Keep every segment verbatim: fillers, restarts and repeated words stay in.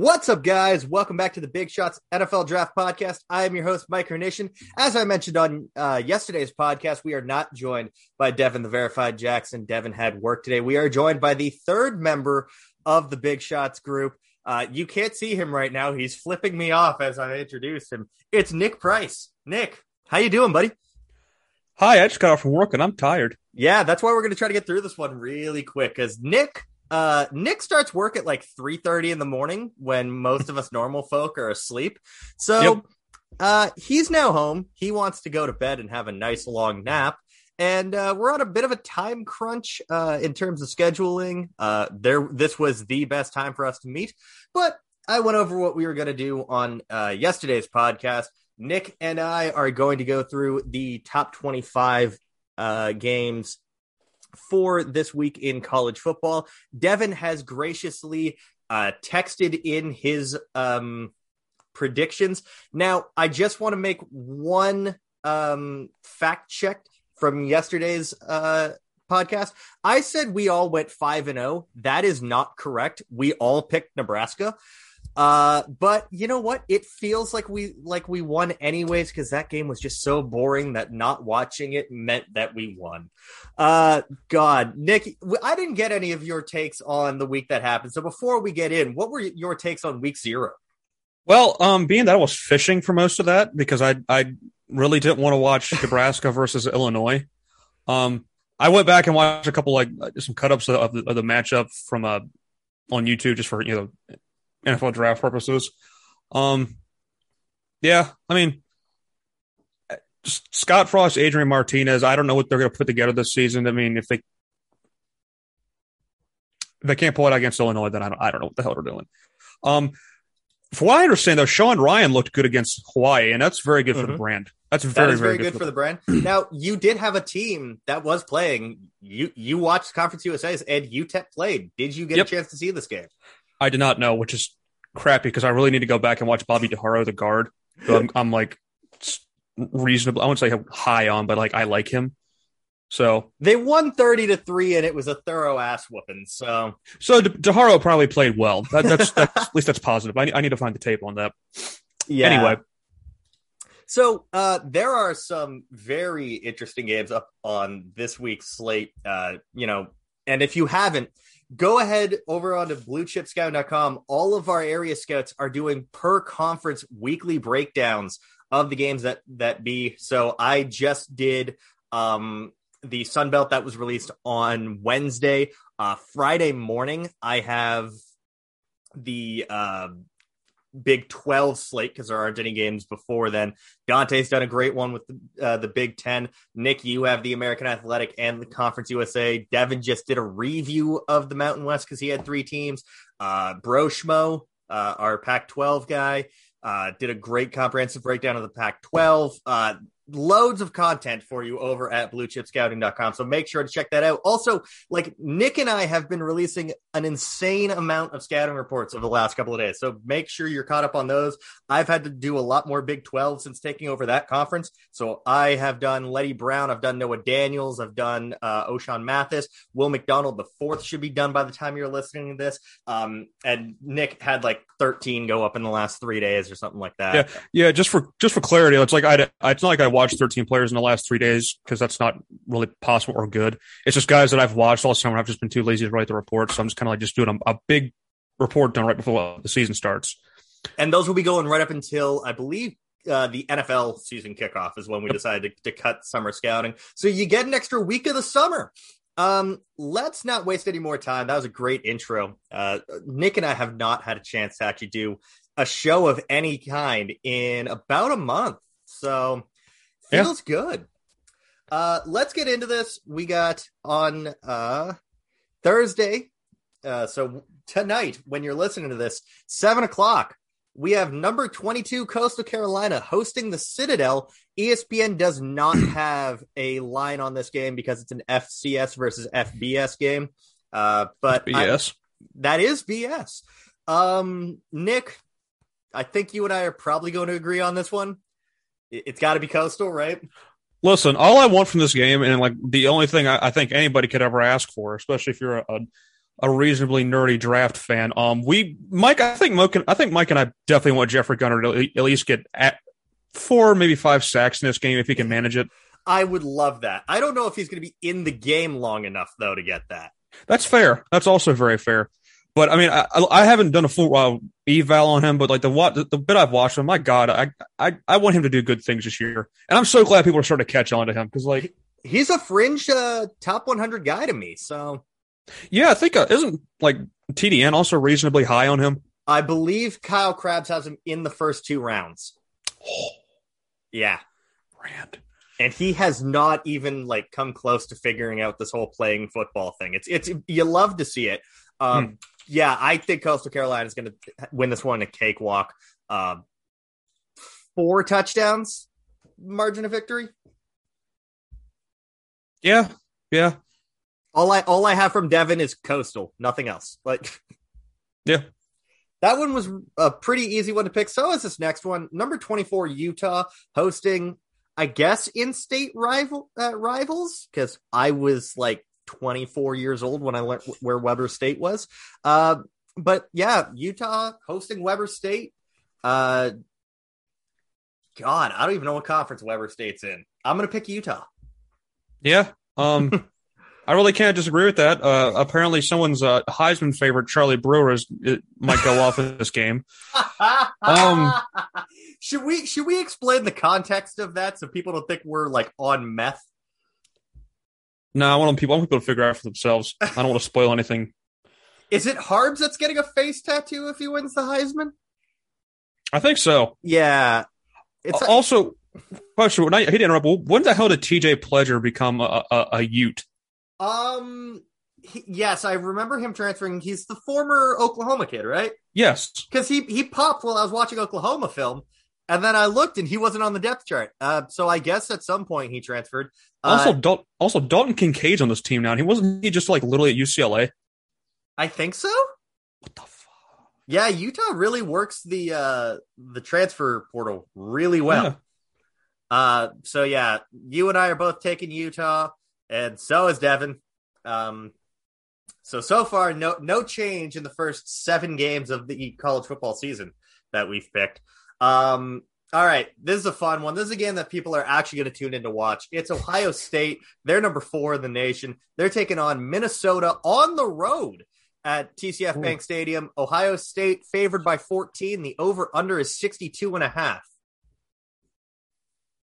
What's up, guys? Welcome back to the Big Shots N F L Draft Podcast. I am your host, Mike Carnition. As I mentioned on uh, yesterday's podcast, we are not joined by Devin the Verified Jackson. Devin had work today. We are joined by the third member of the Big Shots group. Uh, you can't see him right now. He's flipping me off as I introduce him. It's Nick Price. Nick, how you doing, buddy? Hi, I just got off from work and I'm tired. Yeah, that's why we're going to try to get through this one really quick, because Nick... Uh, Nick starts work at like three thirty in the morning when most of us normal folk are asleep. So yep. uh, he's now home. He wants to go to bed and have a nice long nap. And uh, we're on a bit of a time crunch uh, in terms of scheduling. Uh, there, this was the best time for us to meet. But I went over what we were going to do on uh, yesterday's podcast. Nick and I are going to go through the top twenty-five uh, games for this week in college football. Devin has graciously uh, texted in his um, predictions. Now, I just want to make one um, fact check from yesterday's uh, podcast. I said we all went five and oh. That is not correct. We all picked Nebraska. Uh, but you know what? It feels like we like we won anyways, because that game was just so boring that not watching it meant that we won. Uh, God, Nick, I didn't get any of your takes on the week that happened. So before we get in, what were your takes on week zero? Well, um, being that I was fishing for most of that because I I really didn't want to watch Nebraska versus Illinois. Um, I went back and watched a couple like some cut-ups of the, of the matchup from uh on YouTube just for you know. N F L draft purposes. Um, yeah, I mean, Scott Frost, Adrian Martinez, I don't know what they're going to put together this season. I mean, if they if they can't pull it against Illinois, then I don't, I don't know what the hell they're doing. Um, from what I understand, though, Sean Ryan looked good against Hawaii, and that's very good mm-hmm. for the brand. That's very, that is very, very good, good for the brand. Now, you did have a team that was playing. You you watched Conference U S A's, and U T E P played. Did you get yep. a chance to see this game? I did not know, which is crappy because I really need to go back and watch Bobby DeHaro, the guard. So I'm, I'm like reasonable. I wouldn't say high on, but like I like him. So they won thirty to three, and it was a thorough ass whooping. So, so De- DeHaro probably played well. That, that's, that's at least that's positive. I, I need to find the tape on that. Yeah. Anyway, so uh, there are some very interesting games up on this week's slate. Uh, you know, and if you haven't, go ahead over onto blue chip scout dot com. All of our area scouts are doing per conference weekly breakdowns of the games that, that be. So I just did um, the Sun Belt that was released on Wednesday. Uh, Friday morning, I have the uh, Big twelve slate because there aren't any games before then. Dante's done a great one with the, uh, the Big Ten. Nick, you have the American Athletic and the Conference U S A. Devin just did a review of the Mountain West because he had three teams. Uh, Bro Schmo, uh, our Pac twelve guy, uh, did a great comprehensive breakdown of the Pac twelve. Uh, loads of content for you over at blue chip scouting dot com, so make sure to check that out. Also, like Nick and I have been releasing an insane amount of scouting reports over the last couple of days, so make sure you're caught up on those. I've had to do a lot more Big twelve since taking over that conference, so I have done Letty Brown, I've done Noah Daniels, I've done uh, O'Shawn Mathis, Will McDonald the fourth should be done by the time you're listening to this, um, and Nick had like thirteen go up in the last three days or something like that. Yeah, yeah. Just for just for clarity, it's like I it's not like I watched watched thirteen players in the last three days because that's not really possible or good. It's just guys that I've watched all summer. I've just been too lazy to write the report, so I'm just kind of like just doing a, a big report done right before the season starts. And those will be going right up until I believe uh, the N F L season kickoff is when we yep. decided to, to cut summer scouting. So you get an extra week of the summer. Um, let's not waste any more time. That was a great intro. Uh, Nick and I have not had a chance to actually do a show of any kind in about a month. So feels yeah. good. Uh, let's get into this. We got on uh, Thursday. Uh, so tonight, when you're listening to this, seven o'clock, we have number twenty-two Coastal Carolina hosting the Citadel. E S P N does not have a line on this game because it's an F C S versus F B S game. Uh, but B S. I, that is B S. Um, Nick, I think you and I are probably going to agree on this one. It's got to be Coastal, right? Listen, all I want from this game, and like the only thing I, I think anybody could ever ask for, especially if you're a, a reasonably nerdy draft fan. Um, we Mike, I think Mike, I think Mike and I definitely want Jeffrey Gunner to at least get at four, maybe five sacks in this game if he can manage it. I would love that. I don't know if he's going to be in the game long enough though to get that. That's fair. That's also very fair. But I mean, I, I haven't done a full uh, eval on him, but like the what the bit I've watched him, my God, I, I I want him to do good things this year, and I'm so glad people are starting to catch on to him because like he's a fringe uh, top one hundred guy to me. So yeah, I think uh, isn't like T D N also reasonably high on him? I believe Kyle Krabs has him in the first two rounds. Oh, yeah, Brand. And he has not even like come close to figuring out this whole playing football thing. It's it's you love to see it. Um, hmm. Yeah, I think Coastal Carolina is going to win this one in a cakewalk. Um, four touchdowns, margin of victory. Yeah, yeah. All I all I have from Devin is Coastal, nothing else. Like, yeah, that one was a pretty easy one to pick. So is this next one, number twenty-four, Utah hosting, I guess, in-state rival uh, rivals because I was like twenty-four years old when I learned where Weber State was. Uh, but yeah, Utah hosting Weber State. Uh, God, I don't even know what conference Weber State's in. I'm going to pick Utah. Yeah. Um, I really can't disagree with that. Uh, apparently someone's uh, Heisman favorite, Charlie Brewer, is, it might go off in this game. Um, should we, should we explain the context of that so people don't think we're like on meth? No, I want people. I want people to figure out for themselves. I don't want to spoil anything. Is it Harbs that's getting a face tattoo if he wins the Heisman? I think so. Yeah. It's uh, a- also, question. When I hit interrupt, when the hell did T J Pledger become a, a, a Ute? Um. He, yes, I remember him transferring. He's the former Oklahoma kid, right? Yes. Because he he popped while I was watching Oklahoma film. And then I looked, and he wasn't on the depth chart. Uh, so I guess at some point he transferred. Uh, also, Dal- also Dalton Kincaid's on this team now. And he wasn't he just like literally at U C L A? I think so. What the fuck? Yeah, Utah really works the uh, the transfer portal really well. Yeah. Uh, so yeah, you and I are both taking Utah, and so is Devin. Um, so so far, no no change in the first seven games of the college football season that we've picked. Um, all right. This is a fun one. This is a game that people are actually going to tune in to watch. It's Ohio State. They're number four in the nation. They're taking on Minnesota on the road at T C F Ooh. Bank Stadium. Ohio State favored by fourteen. The over under is sixty-two and a half.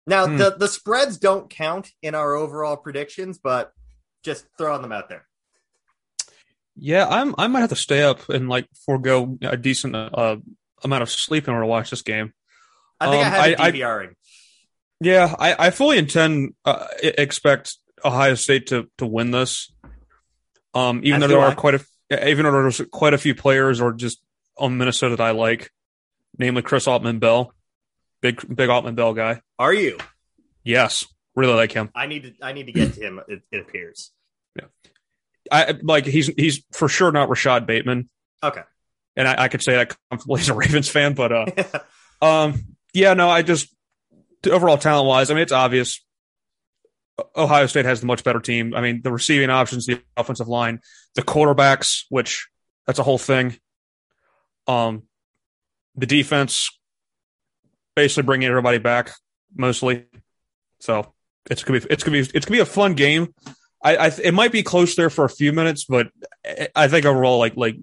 Now hmm. the, the spreads don't count in our overall predictions, but just throwing them out there. Yeah. I'm, I might have to stay up and like forego a decent, uh, amount of sleep in order to watch this game. I think um, I had a D V R-ing. I, yeah, I, I fully intend, uh, expect Ohio State to, to win this. Um, even That's though there I. are quite a, even though there's quite a few players or just on Minnesota that I like, namely Chris Autman-Bell, big big Autman-Bell guy. Are you? Yes, really like him. I need to I need to get to him. It, it appears. Yeah, I like he's he's for sure not Rashad Bateman. Okay. And I, I could say that comfortably as a Ravens fan, but uh, um, yeah, no, I just overall talent wise, I mean, it's obvious Ohio State has the much better team. I mean, the receiving options, the offensive line, the quarterbacks, which that's a whole thing. Um, the defense, basically bringing everybody back mostly. So it's gonna be it's gonna be it's gonna be a fun game. I, I it might be close there for a few minutes, but I think overall, like like.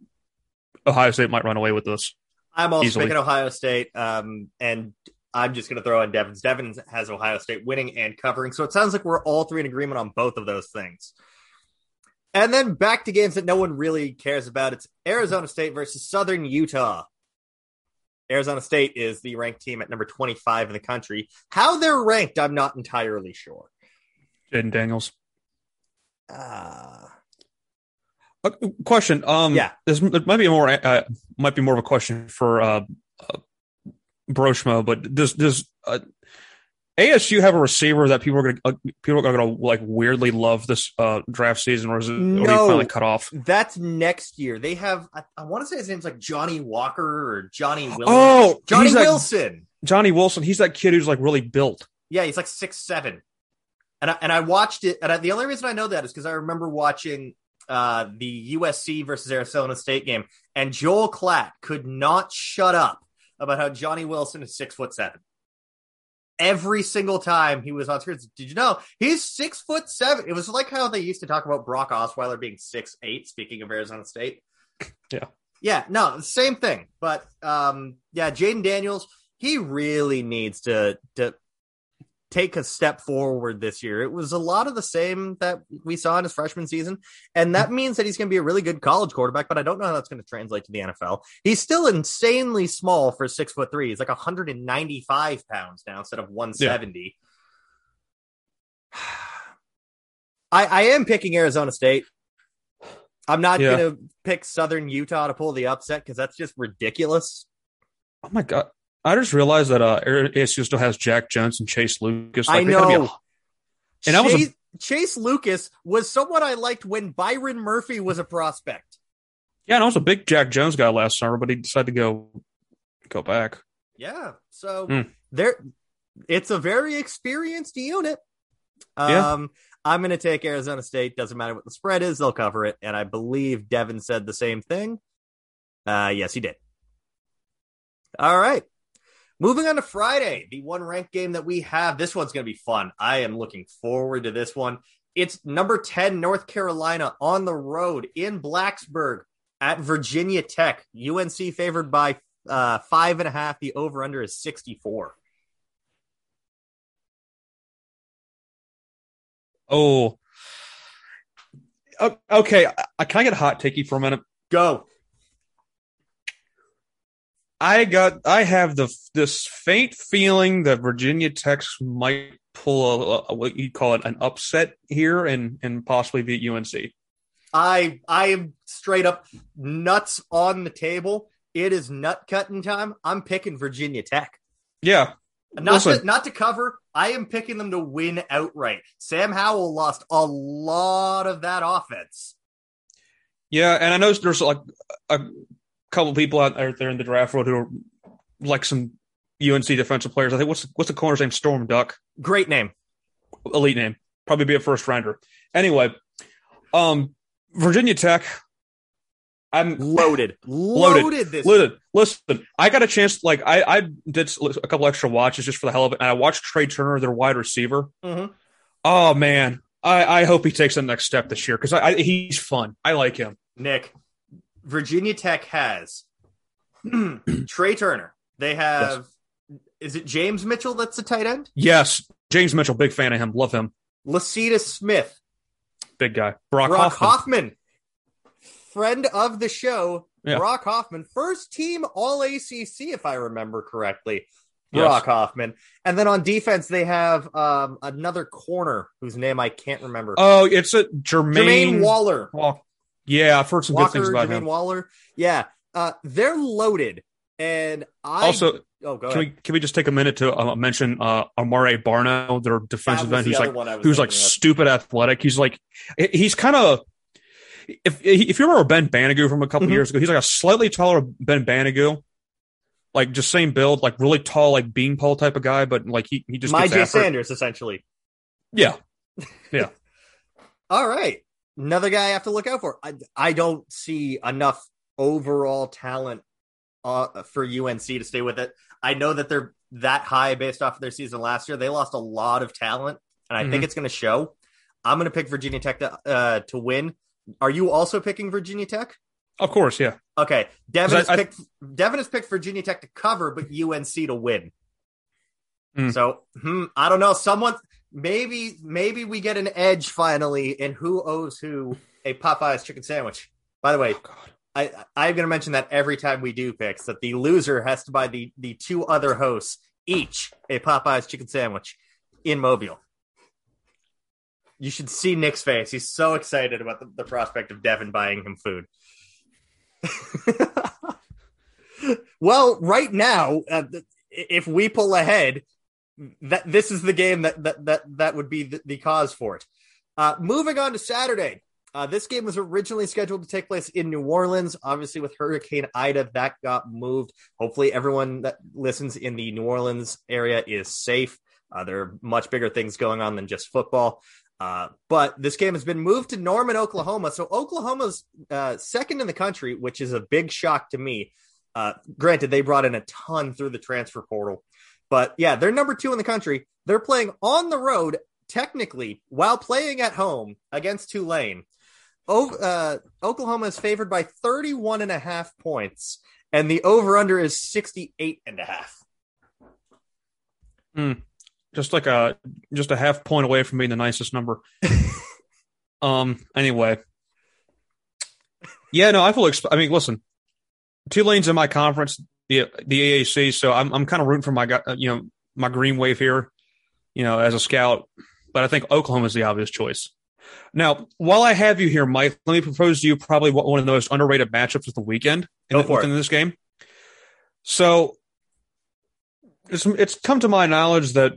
Ohio State might run away with this. I'm also easily. picking Ohio State, um, and I'm just going to throw in Devin's. Devin has Ohio State winning and covering, so it sounds like we're all three in agreement on both of those things. And then back to games that no one really cares about. It's Arizona State versus Southern Utah. Arizona State is the ranked team at number twenty-five in the country. How they're ranked, I'm not entirely sure. Jaden Daniels. Ah. Uh... A question. Um, yeah, this it might be more. Uh, might be more of a question for uh, uh, Brochmo, but does does uh, A S U have a receiver that people are going uh, people are going to like weirdly love this uh, draft season, or is it no, finally cut off? That's next year. They have. I, I want to say his name's like Johnny Walker or Johnny Williams. Oh, Johnny Wilson. That, Johnny Wilson. He's that kid who's like really built. Yeah, he's like six seven, and I, and I watched it. And I, the only reason I know that is because I remember watching. uh, the U S C versus Arizona State game, and Joel Klatt could not shut up about how Johnny Wilson is six foot seven. Every single time he was on screen, did you know he's six foot seven? It was like how they used to talk about Brock Osweiler being six eight. Speaking of Arizona State, yeah, yeah, no, same thing. But um, yeah, Jaden Daniels, he really needs to to take a step forward this year. It was a lot of the same that we saw in his freshman season, and that means that he's going to be a really good college quarterback. But I don't know how that's going to translate to the N F L. He's still insanely small for six foot three. He's like one hundred ninety-five pounds now instead of one hundred seventy. Yeah. I, I am picking Arizona State. I'm not yeah. going to pick Southern Utah to pull the upset because that's just ridiculous. Oh my God. I just realized that uh, A S U still has Jack Jones and Chase Lucas. Like, I know. A... And Chase, I was a... Chase Lucas was someone I liked when Byron Murphy was a prospect. Yeah, and I was a big Jack Jones guy last summer, but he decided to go go back. Yeah, so mm. there, it's a very experienced unit. Um, yeah. I'm going to take Arizona State. Doesn't matter what the spread is, they'll cover it. And I believe Devin said the same thing. Uh, yes, he did. All right. Moving on to Friday, the one ranked game that we have. This one's going to be fun. I am looking forward to this one. It's number ten, North Carolina on the road in Blacksburg at Virginia Tech. U N C favored by uh, five and a half. The over-under is sixty-four. Oh. Okay, I, can I get a hot takey for a minute? Go. I got. I have the this faint feeling that Virginia Tech might pull a, a what you call it an upset here and and possibly beat U N C. I I am straight up nuts on the table. It is nut cutting time. I'm picking Virginia Tech. Yeah, not to, not to cover. I am picking them to win outright. Sam Howell lost a lot of that offense. Yeah, and I know there's like a. couple people out there in the draft world who are like some U N C defensive players. I think what's what's the corner's name? Storm Duck. Great name, elite name. Probably be a first rounder. Anyway, um, Virginia Tech. I'm loaded, loaded, loaded. This loaded. Listen, I got a chance. Like I, I did a couple extra watches just for the hell of it, and I watched Trey Turner, their wide receiver. Mm-hmm. Oh man, I, I hope he takes the next step this year because I, I he's fun. I like him, Nick. Virginia Tech has Trey Turner. They have, yes. Is it James Mitchell that's the tight end? Yes. James Mitchell, big fan of him. Love him. Lasita Smith. Big guy. Brock, Brock Hoffman. Hoffman. Friend of the show, yeah. Brock Hoffman. First team All A C C, if I remember correctly. Brock yes. Hoffman. And then on defense, they have um, another corner whose name I can't remember. Oh, it's a Jermaine, Jermaine Waller. Well, yeah, I've heard some Walker, good things about Jermaine him. Waller, yeah, uh, they're loaded, and I also oh, go can ahead. we can we just take a minute to uh, mention uh, Amare Barno, their defensive end, the who's like who's like of. stupid athletic. He's like he's kind of if if you remember Ben Banigu from a couple mm-hmm. years ago, he's like a slightly taller Ben Banigu, like just same build, like really tall, like beanpole type of guy, but like he he just my gets Jay after Sanders it. essentially. Yeah, yeah. All right. Another guy I have to look out for. I, I don't see enough overall talent uh, for U N C to stay with it. I know that they're that high based off of their season last year. They lost a lot of talent, and I mm-hmm. think it's going to show. I'm going to pick Virginia Tech to, uh, to win. Are you also picking Virginia Tech? Of course, yeah. Okay. Devin has, I, picked, I, Devin has picked Virginia Tech to cover, but U N C to win. Mm. So, hmm, I don't know. Someone... Maybe maybe we get an edge finally in who owes who a Popeye's chicken sandwich. By the way, oh, I, I'm going to mention that every time we do picks, that the loser has to buy the, the two other hosts each a Popeye's chicken sandwich in Mobile. You should see Nick's face. He's so excited about the, the prospect of Devin buying him food. Well, right now, uh, if we pull ahead, that this is the game that that that, that would be the, the cause for it. Uh, moving on to Saturday. Uh, this game was originally scheduled to take place in New Orleans. Obviously, with Hurricane Ida, that got moved. Hopefully, everyone that listens in the New Orleans area is safe. Uh, there are much bigger things going on than just football. Uh, but this game has been moved to Norman, Oklahoma. So Oklahoma's uh, second in the country, which is a big shock to me. Uh, granted, they brought in a ton through the transfer portal. But yeah, they're number two in the country. They're playing on the road, technically, while playing at home against Tulane. O- uh, Oklahoma is favored by thirty-one and a half points, and the over-under is sixty-eight and a half. Mm, just like a just a half point away from being the nicest number. um. Anyway. Yeah, no, I feel exp- – I mean, listen, Tulane's in my conference, the the A A C, so I'm I'm kind of rooting for my you know my green wave here, you know, as a scout. But I think Oklahoma is the obvious choice. Now, while I have you here, Mike, let me propose to you probably one of the most underrated matchups of the weekend in, within it. this game. So it's it's come to my knowledge that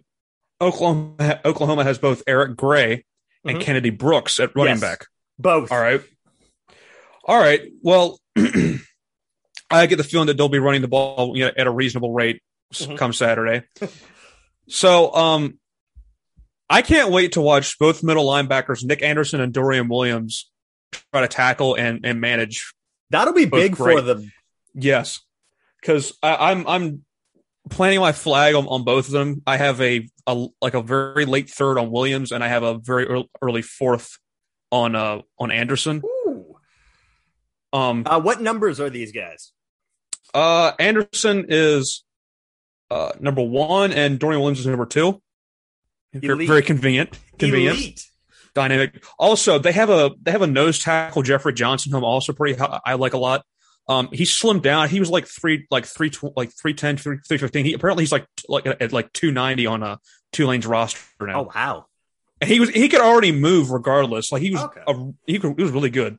Oklahoma Oklahoma has both Eric Gray and mm-hmm. Kennedy Brooks at running yes, back. Both. All right. All right. Well, I get the feeling that they'll be running the ball you know, at a reasonable rate mm-hmm. come Saturday. So um, I can't wait to watch both middle linebackers, Nick Anderson and Dorian Williams, try to tackle and, and manage. That'll be big great. for them. Yes, because I'm I'm planting my flag on, on both of them. I have a, a like a very late third on Williams, and I have a very early fourth on uh, on Anderson. Ooh. Um, uh, what numbers are these guys? Uh, Anderson is uh, number one, and Dorian Williams is number two. Elite. Very convenient, convenient, Elite. dynamic. Also, they have a they have a nose tackle, Jeffrey Johnson, who I'm also pretty I like a lot. Um, he slimmed down. He was like three, like three, like three ten, three three fifteen. He apparently he's like like at like two ninety on a Tulane's roster now. Oh wow! And he was he could already move regardless. Like he was okay. a, he, could, he was really good.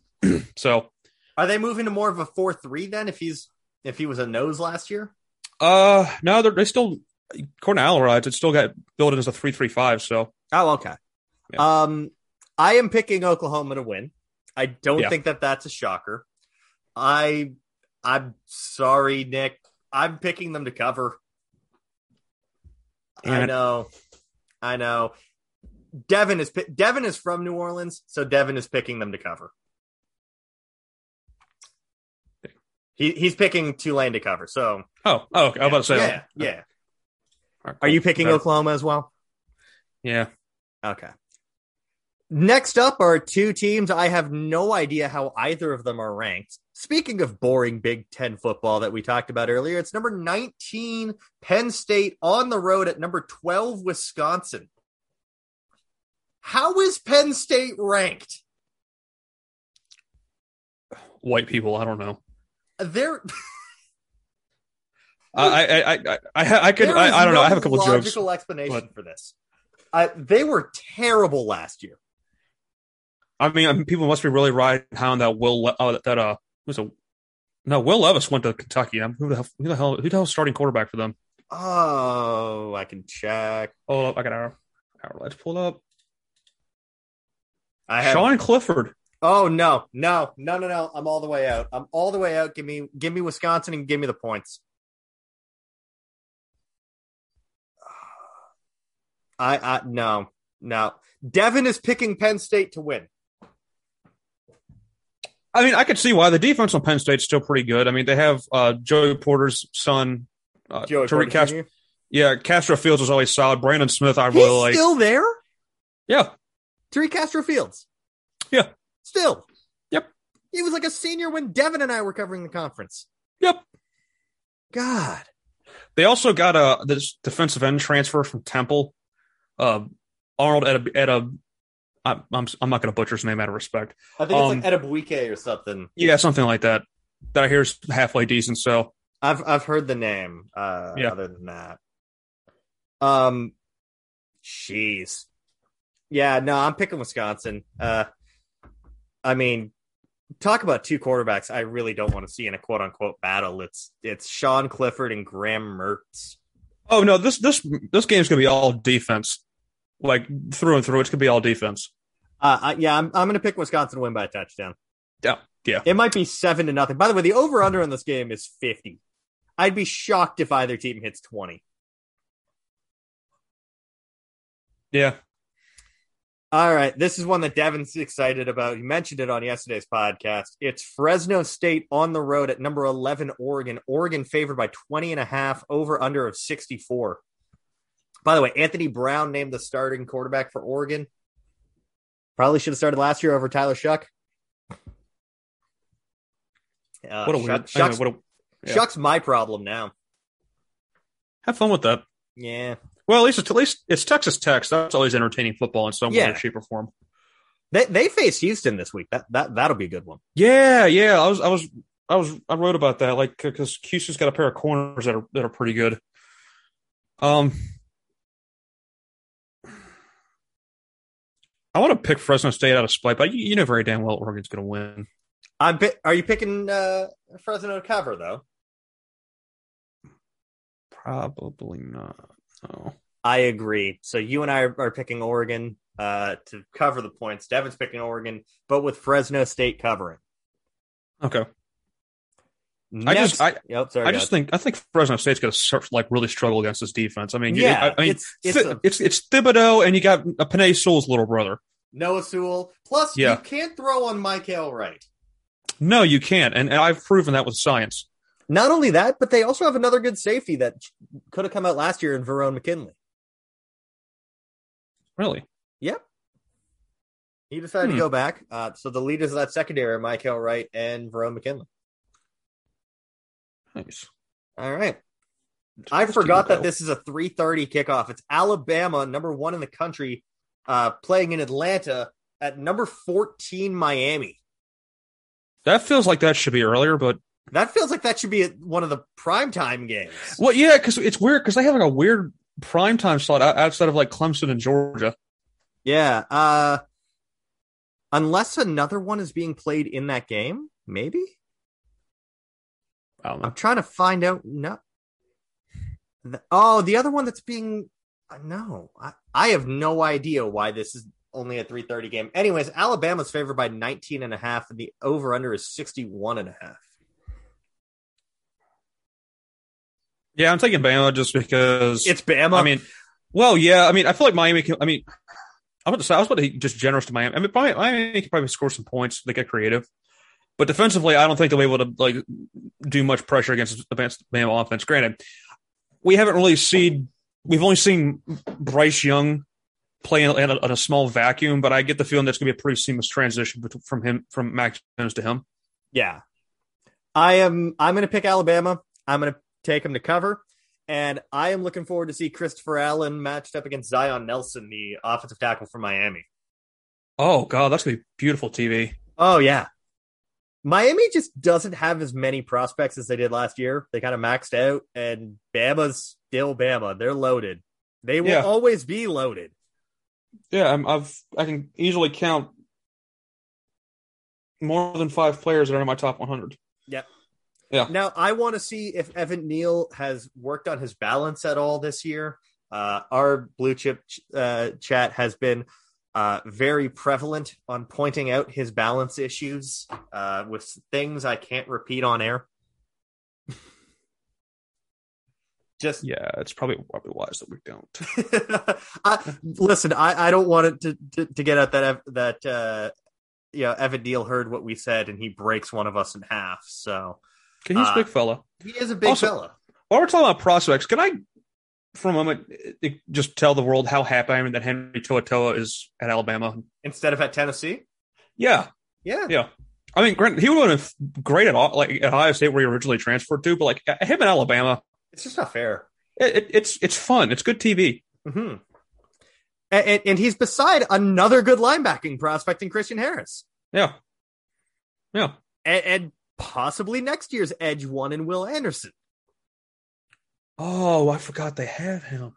So. Are they moving to more of a four three then? If he's if he was a nose last year, uh, no, they're they still according to Allarides, it still got built as a three three five. So, oh, okay. Yeah. Um, I am picking Oklahoma to win. I don't yeah. think that that's a shocker. I I'm sorry, Nick. I'm picking them to cover. Damn I it. know, I know. Devin is Devin is from New Orleans, so Devin is picking them to cover. He he's picking Tulane to cover. So oh oh, okay. I was about to say yeah that. yeah. Right, cool. Are you picking okay. Oklahoma as well? Yeah. Okay. Next up are two teams. I have no idea how either of them are ranked. Speaking of boring Big Ten football that we talked about earlier, it's number nineteen Penn State on the road at number twelve Wisconsin. How is Penn State ranked? White people, I don't know. There, I, I, I, I, I could, I, I don't no know. I have a couple of jokes. Logical explanation but, for this. I, they were terrible last year. I mean, I mean people must be really riding hound that Will. Le- oh, that uh, was a no. Will Levis went to Kentucky. I'm, who the hell? Who the hell? Who the hell? Starting quarterback for them? Oh, I can check. Oh, I got an hour. hour let's pull up. I have Sean Clifford. Oh no, no, no, no, no. I'm all the way out. I'm all the way out. Give me give me Wisconsin and give me the points. I I no, no. Devin is picking Penn State to win. I mean, I could see why the defense on Penn State's still pretty good. I mean, they have uh, Joey Porter's son, uh, Joey Tariq Castro. Yeah, Castro Fields was always solid. Brandon Smith, I really He's like. Still there? Yeah. Tariq Castro Fields. Yeah. Still. Yep. He was like a senior when Devin and I were covering the conference. Yep. God. They also got a this defensive end transfer from Temple. Uh, Arnold at a, at a I'm, I'm I'm not going to butcher his name out of respect. I think um, it's like Edibuike or something. Yeah, something like that. That I hear is halfway decent, so. I've I've heard the name uh, yeah. other than that. Um, jeez. Yeah, no, I'm picking Wisconsin. Uh I mean, talk about two quarterbacks I really don't want to see in a quote-unquote battle. It's it's Sean Clifford and Graham Mertz. Oh, no, this this this game's going to be all defense. Like, through and through, it's going to be all defense. Uh, I, yeah, I'm I'm going to pick Wisconsin to win by a touchdown. Yeah, yeah. It might be seven to nothing. By the way, the over-under in this game is fifty. I'd be shocked if either team hits twenty. Yeah. All right. This is one that Devin's excited about. He mentioned it on yesterday's podcast. It's Fresno State on the road at number eleven, Oregon. Oregon favored by twenty and a half, over under of sixty-four. By the way, Anthony Brown named the starting quarterback for Oregon. Probably should have started last year over Tyler Shuck. Uh, what a weird, Shuck's, I mean, what a, yeah. Shuck's my problem now. Have fun with that. Yeah. Well, at least it's, at least it's Texas Tech. So that's always entertaining football in some yeah. way, shape, or form. They they face Houston this week. That that that'll be a good one. Yeah, yeah. I was I was I was I wrote about that. Like because Houston's got a pair of corners that are that are pretty good. Um, I want to pick Fresno State out of spite, but you, you know very damn well Oregon's going to win. I'm. Pi- are you picking uh, Fresno to cover though? Probably not. Oh. I agree. So you and I are, are picking Oregon uh, to cover the points. Devin's picking Oregon, but with Fresno State covering. Okay. Next, I just, I, yep, sorry, I just think, I think Fresno State's going to like really struggle against this defense. I mean, yeah, you, I, I mean, it's it's, th- a, it's it's Thibodeaux, and you got a Panay Sewell's little brother, Noah Sewell. Plus, yeah. you can't throw on Michael Wright. No, you can't, and, and I've proven that with science. Not only that, but they also have another good safety that could have come out last year in Verone McKinley. Really? Yep. He decided hmm. to go back. Uh, so the leaders of that secondary are Michael Wright and Verone McKinley. Nice. All right. Just I forgot that this is a three thirty kickoff. It's Alabama, number one in the country, uh, playing in Atlanta at number fourteen, Miami. That feels like that should be earlier, but... That feels like that should be one of the primetime games. Well, yeah, because it's weird because they have like a weird primetime slot outside of like Clemson and Georgia. Yeah. Uh, unless another one is being played in that game, maybe? I don't know. I'm trying to find out. No. The, oh, the other one that's being... No. I, I have no idea why this is only a three thirty game. Anyways, Alabama's favored by nineteen and a half, and the over-under is sixty-one and a half. Yeah, I'm taking Bama just because it's Bama. I mean, well, yeah. I mean, I feel like Miami can. I mean, I was about to say I was about to be just generous to Miami. I mean, probably, Miami can probably score some points. They get creative, but defensively, I don't think they'll be able to like do much pressure against against Bama offense. Granted, we haven't really seen. We've only seen Bryce Young play in a, in a small vacuum, but I get the feeling that's going to be a pretty seamless transition from him from Mac Jones to him. Yeah, I am. I'm going to pick Alabama. I'm going to. Take him to cover, and I am looking forward to see Christopher Allen matched up against Zion Nelson, the offensive tackle from Miami. Oh, God, that's going to be beautiful T V. Oh, yeah. Miami just doesn't have as many prospects as they did last year. They kind of maxed out, and Bama's still Bama. They're loaded. They will yeah. always be loaded. Yeah, I'm, I've I can easily count more than five players that are in my top one hundred. Yep. Yeah. Now, I want to see if Evan Neal has worked on his balance at all this year. Uh, our blue chip ch- uh, chat has been uh, very prevalent on pointing out his balance issues uh, with things I can't repeat on air. Just yeah, it's probably probably wise that we don't. I, listen, I, I don't want it to, to, to get out that that uh, you know, Evan Neal heard what we said and he breaks one of us in half. So. He's uh, a big fella. He is a big also, fella. While we're talking about prospects, can I, for a moment, just tell the world how happy I am that Henry To'oto'o is at Alabama instead of at Tennessee? Yeah, yeah, yeah. I mean, Grant, he would have been great at all, like at Ohio State, where he originally transferred to, but like him in Alabama, it's just not fair. It, it, it's it's fun. It's good T V. Mm-hmm. And, and he's beside another good linebacking prospect in Christian Harris. Yeah, yeah, and. and possibly next year's edge one in Will Anderson. Oh, I forgot they have him.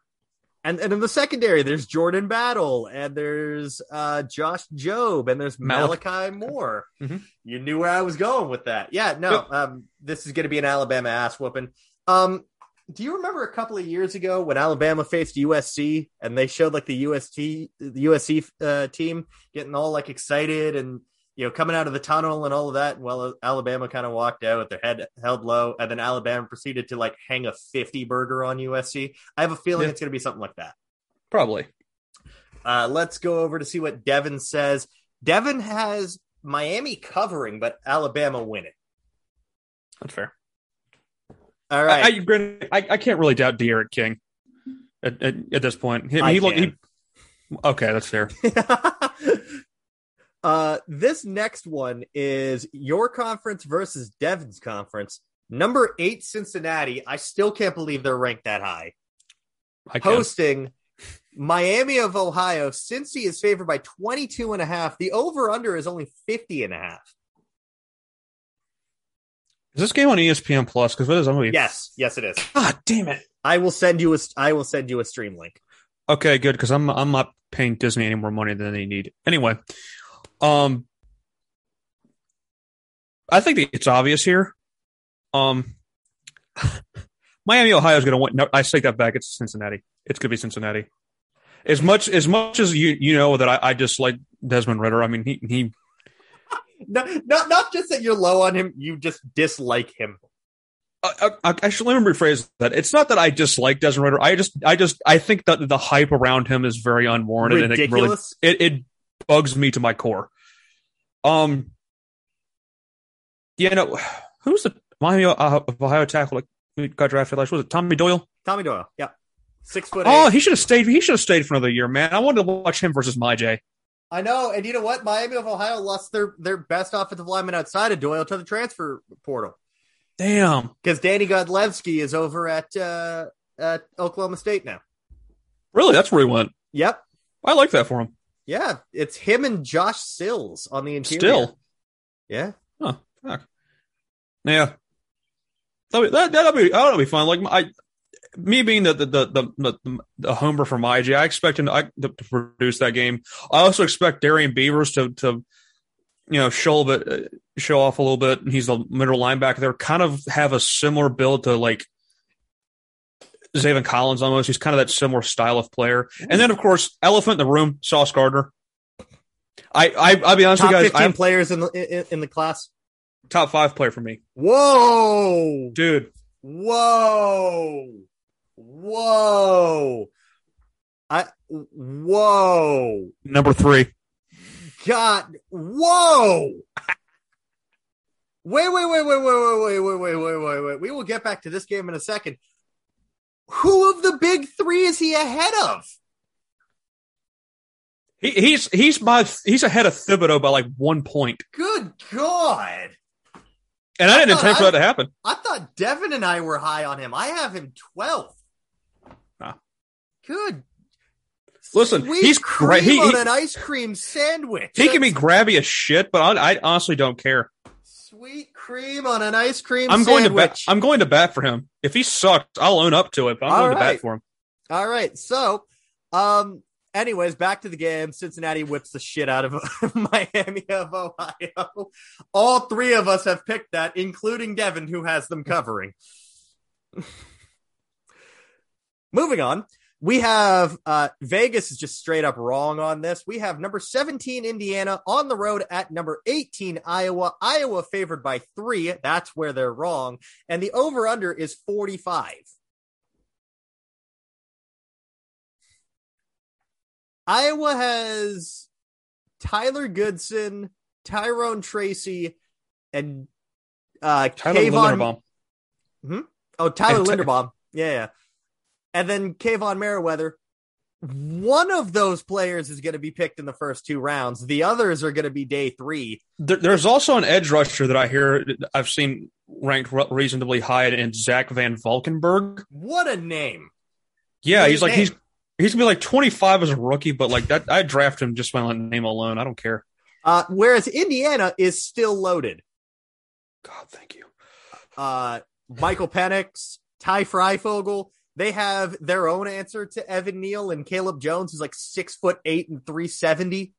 And and in the secondary, there's Jordan Battle, and there's uh, Josh Jobe, and there's Malachi, Malachi. Moore. Mm-hmm. You knew where I was going with that. Yeah, no, yep. um, this is going to be an Alabama ass whooping. Um, do you remember a couple of years ago when Alabama faced U S C, and they showed like the U S T, the U S C uh, team getting all like excited and you know, coming out of the tunnel and all of that, well, Alabama kind of walked out with their head held low, and then Alabama proceeded to, like, hang a fifty-burger on U S C. I have a feeling yeah. it's going to be something like that. Probably. Uh, let's go over to see what Devin says. Devin has Miami covering, but Alabama winning. That's fair. All right. I I, I, I can't really doubt De'Aaron King at, at, at this point. He, I he, can. He, okay, that's fair. uh, this next one is your conference versus Devin's conference. Number eight, Cincinnati. I still can't believe they're ranked that high. I Hosting Miami of Ohio. Cincy is favored by twenty-two and a half. The over-under is only fifty and a half. Is this game on E S P N Plus? Because it is. I'm gonna be... Yes, yes, it is. God damn it! I will send you a. I will send you a stream link. Okay, good. Because I'm I'm not paying Disney any more money than they need. Anyway, um, I think it's obvious here. Um, Miami, Ohio is going to win. No, I take that back. It's Cincinnati. It's going to be Cincinnati. As much as much as you you know that I, I dislike Desmond Ritter. I mean he he. No, not not just that you're low on him, you just dislike him. I, I, I should let me rephrase that. It's not that I dislike Desmond Ritter. I just I just I think that the hype around him is very unwarranted. Ridiculous. And it really it, it bugs me to my core. Um, yeah, no, who's the Miami uh, Ohio tackle that got drafted last? Was it Tommy Doyle? Tommy Doyle, yeah, six foot. Oh, eight. he should have stayed. He should have stayed for another year, man. I wanted to watch him versus MyJ. I know, and you know what? Miami of Ohio lost their, their best offensive lineman outside of Doyle to the transfer portal. Damn. Because Danny Godlewski is over at, uh, at Oklahoma State now. Really? That's where he went? Yep. I like that for him. Yeah. It's him and Josh Sills on the interior. Still? Yeah. Huh. Fuck. Yeah. That'll be, that, that'll be, oh, that'll be fun. Like, I... Me being the the the the, the homer from I G, I expect him to, I, to produce that game. I also expect Darian Beavers to to you know show a bit, show off a little bit. He's the middle linebacker. They're kind of have a similar build to like Zaven Collins almost. He's kind of that similar style of player. And then of course, elephant in the room, Sauce Gardner. I, I I'll be honest top with you guys. fifteen I'm, players in the in, in the class. Top five player for me. Whoa, dude. Whoa. Whoa. I whoa. Number three. God. Whoa. Wait, wait, wait, wait, wait, wait, wait, wait, wait, wait, wait, wait. We will get back to this game in a second. Who of the big three is he ahead of? He, he's he's my he's ahead of Thibodeaux by like one point. Good God. And I, I didn't thought, intend for I, that to happen. I thought Devin and I were high on him. I have him twelfth. Nah. Good. Listen, Sweet he's great. He, on he, an ice cream sandwich. He That's, can be grabby as shit, but I, I honestly don't care. Sweet cream on an ice cream I'm sandwich. Going to bat, I'm going to bat for him. If he sucks, I'll own up to it, but I'm All going right. to bat for him. All right. So, um, anyways, back to the game. Cincinnati whips the shit out of Miami of Ohio. All three of us have picked that, including Devin, who has them covering. Moving on, we have uh, Vegas is just straight up wrong on this. We have number seventeen, Indiana, on the road at number eighteen, Iowa. Iowa favored by three. That's where they're wrong. And the over-under is forty-five. Iowa has Tyler Goodson, Tyrone Tracy, and uh, Tyler Kayvon... Linderbaum. Hmm? Oh, Tyler and Linderbaum. T- yeah, yeah. And then Kayvon Merriweather. One of those players is going to be picked in the first two rounds. The others are going to be day three. There, there's also an edge rusher that I hear I've seen ranked reasonably high in Zach Van Valkenburg. What a name! Yeah, what he's like name? he's. He's going to be like twenty-five as a rookie, but like that, I draft him just by name alone. I don't care. Uh, whereas Indiana is still loaded. God, thank you. Uh, Michael Penix, Ty Freifogel, they have their own answer to Evan Neal and Caleb Jones, who's like six foot eight and three seventy.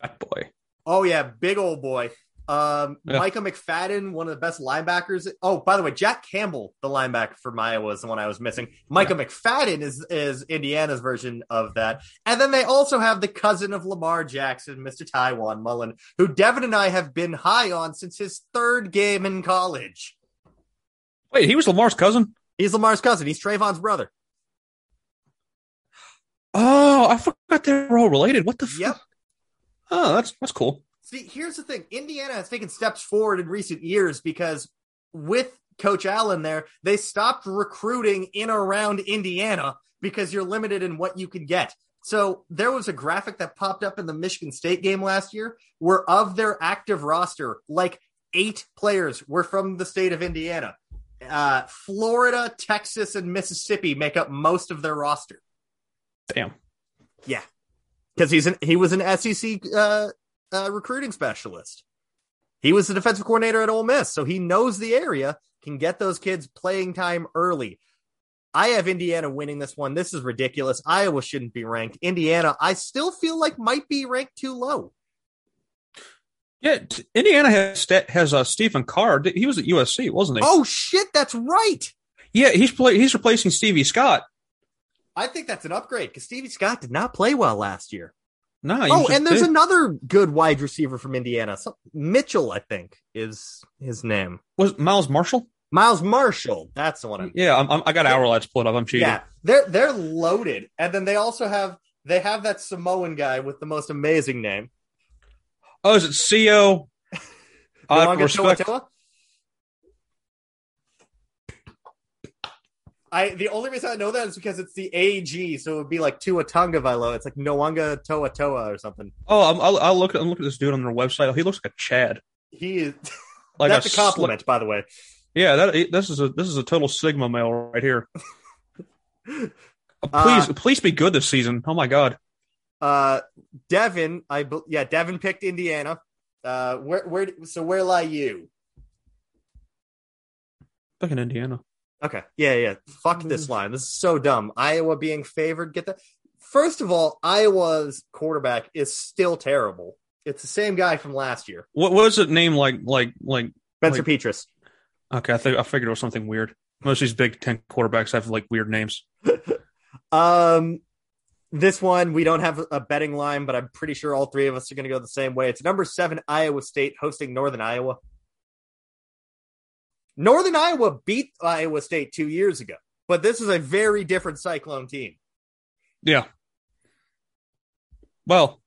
Fat boy. Oh, yeah. Big old boy. Um, yeah. Micah McFadden, one of the best linebackers. Oh, by the way, Jack Campbell, the linebacker from Iowa, is the one I was missing. Micah yeah. McFadden is, is Indiana's version of that. And then they also have the cousin of Lamar Jackson, Mister Tywan Mullen, who Devin and I have been high on since his third game in college. Wait, he was Lamar's cousin? He's Lamar's cousin. He's Trayvon's brother. Oh, I forgot they were all related. What the fuck? Yep. Oh, that's that's cool. See, here's the thing. Indiana has taken steps forward in recent years because with Coach Allen there, they stopped recruiting in around Indiana because you're limited in what you can get. So there was a graphic that popped up in the Michigan State game last year where of their active roster, like eight players were from the state of Indiana. Uh, Florida, Texas, and Mississippi make up most of their roster. Damn. Yeah. Because he's an, he was an S E C uh, uh, recruiting specialist. He was the defensive coordinator at Ole Miss, so he knows the area, can get those kids playing time early. I have Indiana winning this one. This is ridiculous. Iowa shouldn't be ranked. Indiana, I still feel like might be ranked too low. Yeah, Indiana has has uh, Stephen Carr. He was at U S C, wasn't he? Oh, shit, that's right. Yeah, he's play, he's replacing Stevie Scott. I think that's an upgrade because Stevie Scott did not play well last year. No. Oh, and there's did. another good wide receiver from Indiana. So, Mitchell, I think, is his name. Was Miles Marshall? Miles Marshall. That's the one. I'm yeah, I'm, I'm, I got hour lights pulled up. I'm cheating. Yeah, they're they're loaded, and then they also have they have that Samoan guy with the most amazing name. Oh, is it C O? I respect. I, the only reason I know that is because it's the A G, so it would be like Tua Tonga Vailoa. It's like Noanga Toa Toa or something. Oh, I'm, I'll, I'll look. I'm looking at this dude on their website. He looks like a Chad. He is. Like that's a, a compliment, sl- by the way. Yeah, that this is a this is a total Sigma male right here. please, uh, please be good this season. Oh my God. Uh, Devin, I yeah, Devin picked Indiana. Uh, where where so where lie you? Fucking Indiana. Okay. Yeah, yeah. Fuck this line. This is so dumb. Iowa being favored. Get that. First of all, Iowa's quarterback is still terrible. It's the same guy from last year. What was it named? Like, like, like Spencer like, Petras. Okay. I think I figured it was something weird. Most of these Big Ten quarterbacks have like weird names. um, this one, we don't have a betting line, but I'm pretty sure all three of us are going to go the same way. It's number seven, Iowa State hosting Northern Iowa. Northern Iowa beat Iowa State two years ago, but this is a very different Cyclone team. Yeah. Well,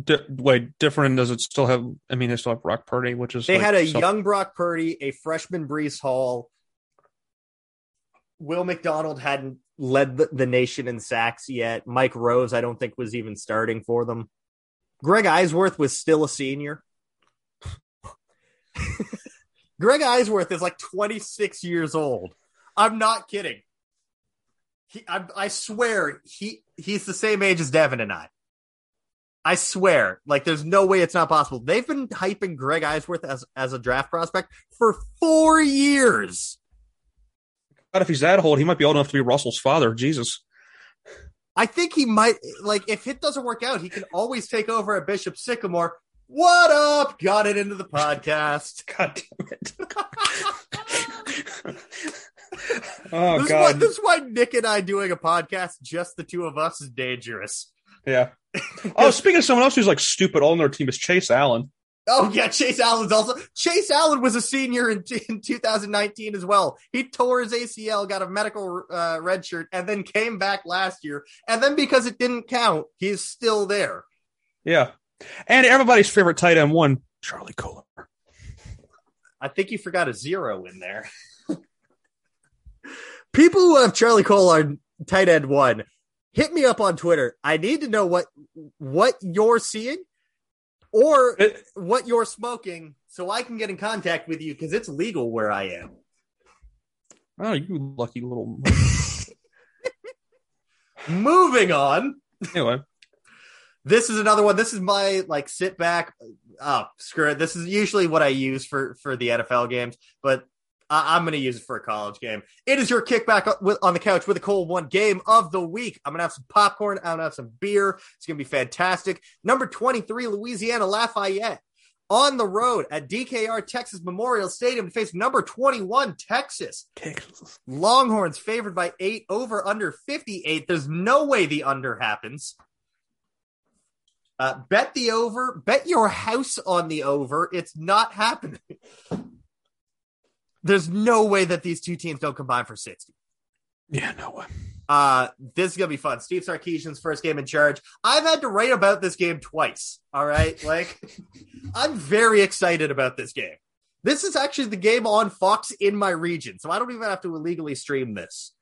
di- wait, different does it still have? I mean, they still have Brock Purdy, which is they like had a self- young Brock Purdy, a freshman Breece Hall. Will McDonald hadn't led the, the nation in sacks yet. Mike Rose, I don't think, was even starting for them. Greg Eisworth was still a senior. Greg Eisworth is like twenty-six years old. I'm not kidding. He, I, I swear he he's the same age as Devin and I. I swear, like there's no way it's not possible. They've been hyping Greg Eisworth as, as a draft prospect for four years. God, if he's that old, he might be old enough to be Russell's father. Jesus. I think he might, like if it doesn't work out, he can always take over at Bishop Sycamore. What up? Got it into the podcast. God damn it. oh, this God. Is why, this is why Nick and I doing a podcast, just the two of us, is dangerous. Yeah. oh, speaking of someone else who's like stupid all on their team is Chase Allen. Oh, yeah. Chase Allen's also. Chase Allen was a senior in, in two thousand nineteen as well. He tore his A C L, got a medical uh, red shirt, and then came back last year. And then because it didn't count, he's still there. Yeah. And everybody's favorite tight end one, Charlie Kohler. I think you forgot a zero in there. People who have Charlie Kohler tight end one, hit me up on Twitter. I need to know what what you're seeing or it, what you're smoking so I can get in contact with you because it's legal where I am. Oh, you lucky little... Moving on. Anyway. This is another one. This is my, like, sit back. Oh, screw it. This is usually what I use for, for the N F L games, but I, I'm going to use it for a college game. It is your kickback on the couch with a cold one game of the week. I'm going to have some popcorn. I'm going to have some beer. It's going to be fantastic. Number twenty-three, Louisiana Lafayette. On the road at D K R Texas Memorial Stadium to face number twenty-one, Texas. Texas. Longhorns favored by eight, over under fifty-eight. There's no way the under happens. Uh, bet the over. Bet your house on the over. It's not happening. There's no way that these two teams don't combine for sixty. Yeah, no way. Uh, this is going to be fun. Steve Sarkisian's first game in charge. I've had to write about this game twice. All right. Like, I'm very excited about this game. This is actually the game on Fox in my region, so I don't even have to illegally stream this.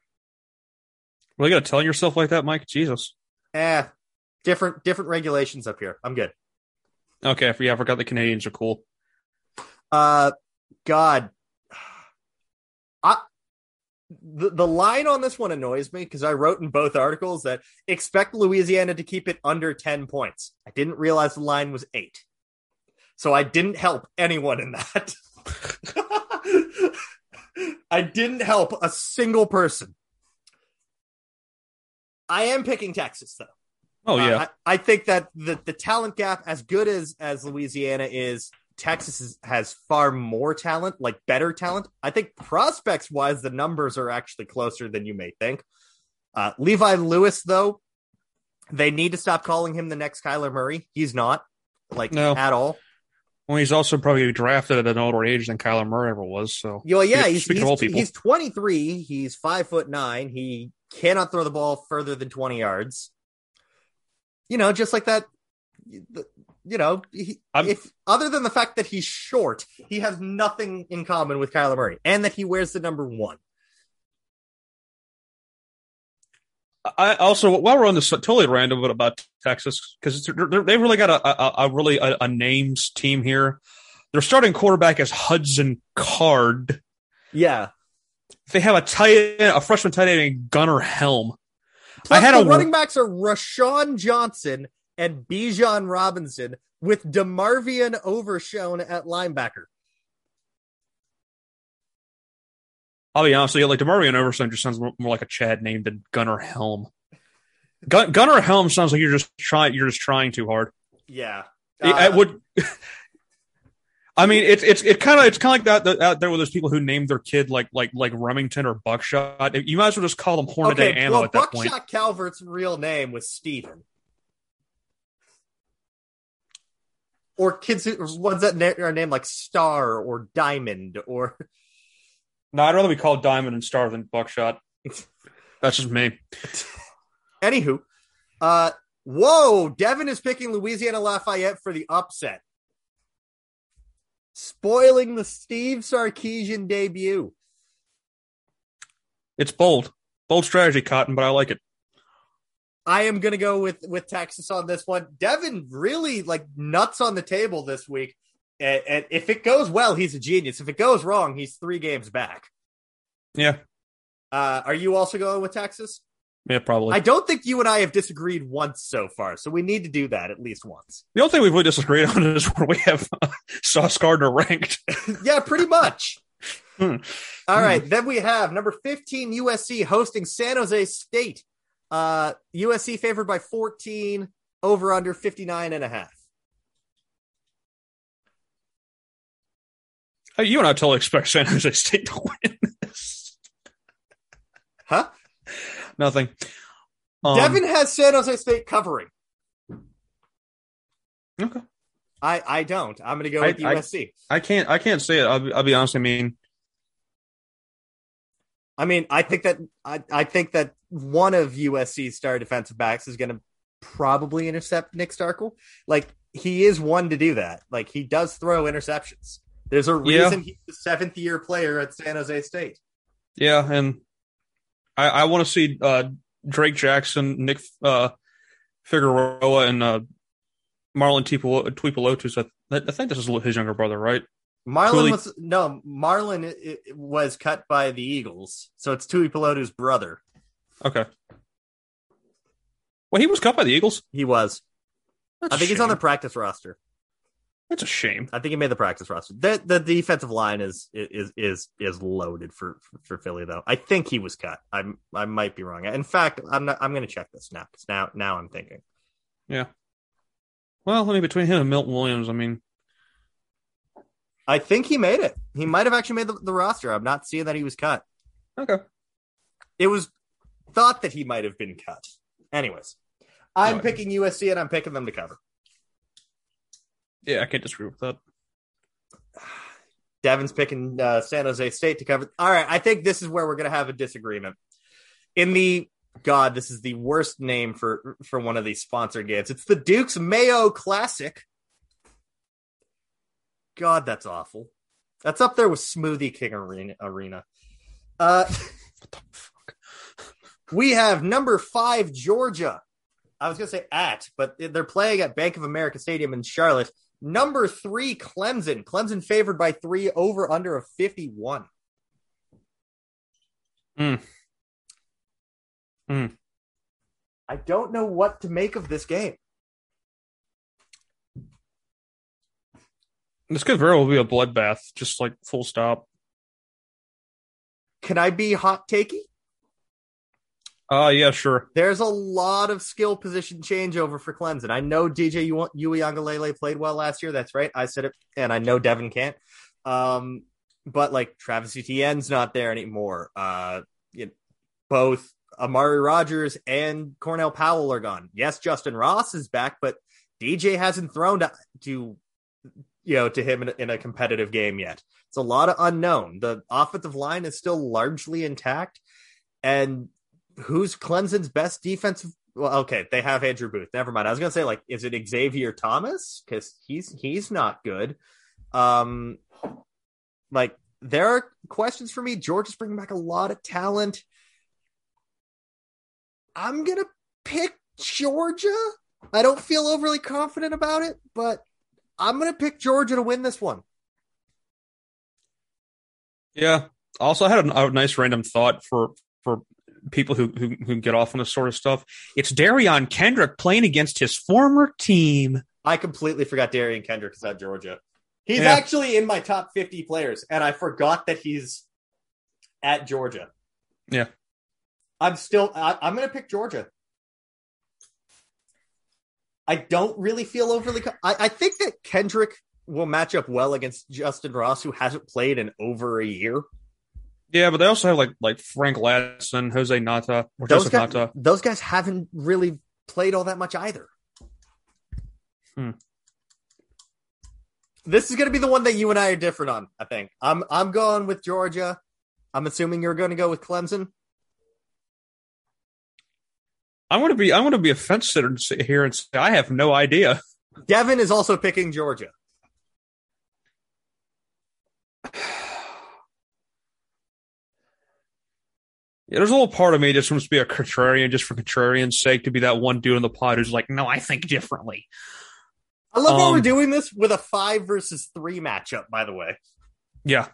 Really got to tell yourself like that, Mike? Jesus. Eh, different, different regulations up here. I'm good. Okay. Yeah, I forgot the Canadians are cool. Uh, God. I, the, the line on this one annoys me because I wrote in both articles that expect Louisiana to keep it under ten points. I didn't realize the line was eight. So I didn't help anyone in that. I didn't help a single person. I am picking Texas, though. Oh, yeah. Uh, I, I think that the, the talent gap, as good as, as Louisiana is, Texas is, has far more talent, like better talent. I think prospects-wise, the numbers are actually closer than you may think. Uh, Levi Lewis, though, they need to stop calling him the next Kyler Murray. He's not, like, no. at all. Well, he's also probably drafted at an older age than Kyler Murray ever was. So, Yo, yeah, he's, he's, he's, he's twenty-three. He's five foot nine. He cannot throw the ball further than twenty yards. You know, just like that. You know, he, if other than the fact that he's short, he has nothing in common with Kyler Murray, and that he wears the number one. I also, while we're on this, totally random, but about Texas, because they've really got a, a, a really a, a names team here. Their starting quarterback is Hudson Card. Yeah, they have a tight end, a freshman tight end, named Gunnar Helm. Plus, I had the a, running backs are Rashawn Johnson and Bijan Robinson, with DeMarvion Overshone at linebacker. I'll be honest with you, like DeMarvion Overshone just sounds more, more like a Chad name than Gunnar Helm. Gun, Gunnar Helm sounds like you're just trying you're just trying too hard. Yeah, uh, I would. I mean, it's it's it kind of it's kind of like that out there with those people who named their kid like like like Remington or Buckshot. You might as well just call them Hornaday okay, Anna well, at that Buckshot point. Buckshot Calvert's real name was Stephen. Or kids who ones that are named like Star or Diamond or. No, I'd rather be called Diamond and Star than Buckshot. That's just me. Anywho, uh, whoa, Devin is picking Louisiana Lafayette for the upset, spoiling the Steve Sarkisian debut. It's bold, bold strategy, Cotton, but I like it. I am going to go with, with Texas on this one. Devin really like nuts on the table this week. And, and if it goes well, he's a genius. If it goes wrong, he's three games back. Yeah. Uh, are you also going with Texas? Yeah, probably. I don't think you and I have disagreed once so far, so we need to do that at least once. The only thing we've really disagreed on is where we have uh, Sauce Gardner ranked. Yeah, pretty much. hmm. All right, hmm. Then we have number fifteen, U S C, hosting San Jose State. Uh, U S C favored by fourteen, over under fifty-nine and a half. You and I totally expect San Jose State to win this. Huh? Nothing. Um, Devin has San Jose State covering. Okay. I, I don't. I'm going to go with I, U S C. I, I can't I can't say it. I'll, I'll be honest. I mean, I mean, I think that I, I think that one of U S C's star defensive backs is going to probably intercept Nick Starkel. Like he is one to do that. Like he does throw interceptions. There's a reason yeah. he's the seventh-year player at San Jose State. Yeah, and I, I want to see uh, Drake Jackson, Nick uh, Figueroa, and uh, Marlon Tuipulotu. I, I think this is his younger brother, right? Marlon Cooley. was no Marlon it, it was cut by the Eagles, so it's Tuipulotu's brother. Okay. Well, he was cut by the Eagles. He was. That's I think he's on the practice roster. It's a shame. I think he made the practice roster. The, the defensive line is is is is loaded for, for Philly, though. I think he was cut. I I might be wrong. In fact, I'm not, I'm going to check this now. Because now now I'm thinking. Yeah. Well, I mean, between him and Milton Williams, I mean, I think he made it. He might have actually made the, the roster. I'm not seeing that he was cut. Okay. It was thought that he might have been cut. Anyways, I'm anyway. picking U S C and I'm picking them to cover. Yeah, I can't disagree with that. Devin's picking uh, San Jose State to cover. All right, I think this is where we're going to have a disagreement. In the God, this is the worst name for, for one of these sponsored games. It's the Duke's Mayo Classic. God, that's awful. That's up there with Smoothie King Arena. Arena. Uh, what the fuck? We have number five, Georgia. I was going to say at, but they're playing at Bank of America Stadium in Charlotte. Number three, Clemson. Clemson favored by three, over under of fifty-one. Mm. Mm. I don't know what to make of this game. This could very well be a bloodbath, just like full stop. Can I be hot takey? Uh, yeah, sure. There's a lot of skill position changeover for Clemson. I know D J Uiagalelei played well last year. That's right. I said it, and I know Devin can't. Um, but, like, Travis Etienne's not there anymore. Uh, you know, both Amari Rodgers and Cornell Powell are gone. Yes, Justin Ross is back, but D J hasn't thrown to, to you know, to him in a, in a competitive game yet. It's a lot of unknown. The offensive line is still largely intact, and who's Clemson's best defensive? Well, okay, they have Andrew Booth. Never mind. I was going to say, like, is it Xavier Thomas? Because he's he's not good. Um, like, there are questions for me. Georgia's bringing back a lot of talent. I'm going to pick Georgia. I don't feel overly confident about it, but I'm going to pick Georgia to win this one. Yeah. Also, I had a, a nice random thought for for. people who, who who get off on this sort of stuff. It's Darion Kendrick playing against his former team. I completely forgot Darion Kendrick is at Georgia. He's yeah. actually in my top fifty players, and I forgot that he's at Georgia. Yeah. I'm still, I, I'm going to pick Georgia. I don't really feel overly, I, I think that Kendrick will match up well against Justin Ross, who hasn't played in over a year. Yeah, but they also have like like Frank Ladson, Jose Nata, or those Joseph guys, Nata. Those guys haven't really played all that much either. Hmm. This is going to be the one that you and I are different on, I think. I'm I'm going with Georgia. I'm assuming you're going to go with Clemson. I'm going to be I'm going to be a fence sitter and sit here and say I have no idea. Devin is also picking Georgia. Yeah, there's a little part of me just wants to be a contrarian just for contrarian's sake, to be that one dude in the pod who's like, no, I think differently. I love um, how we're doing this with a five versus three matchup, by the way. Yeah.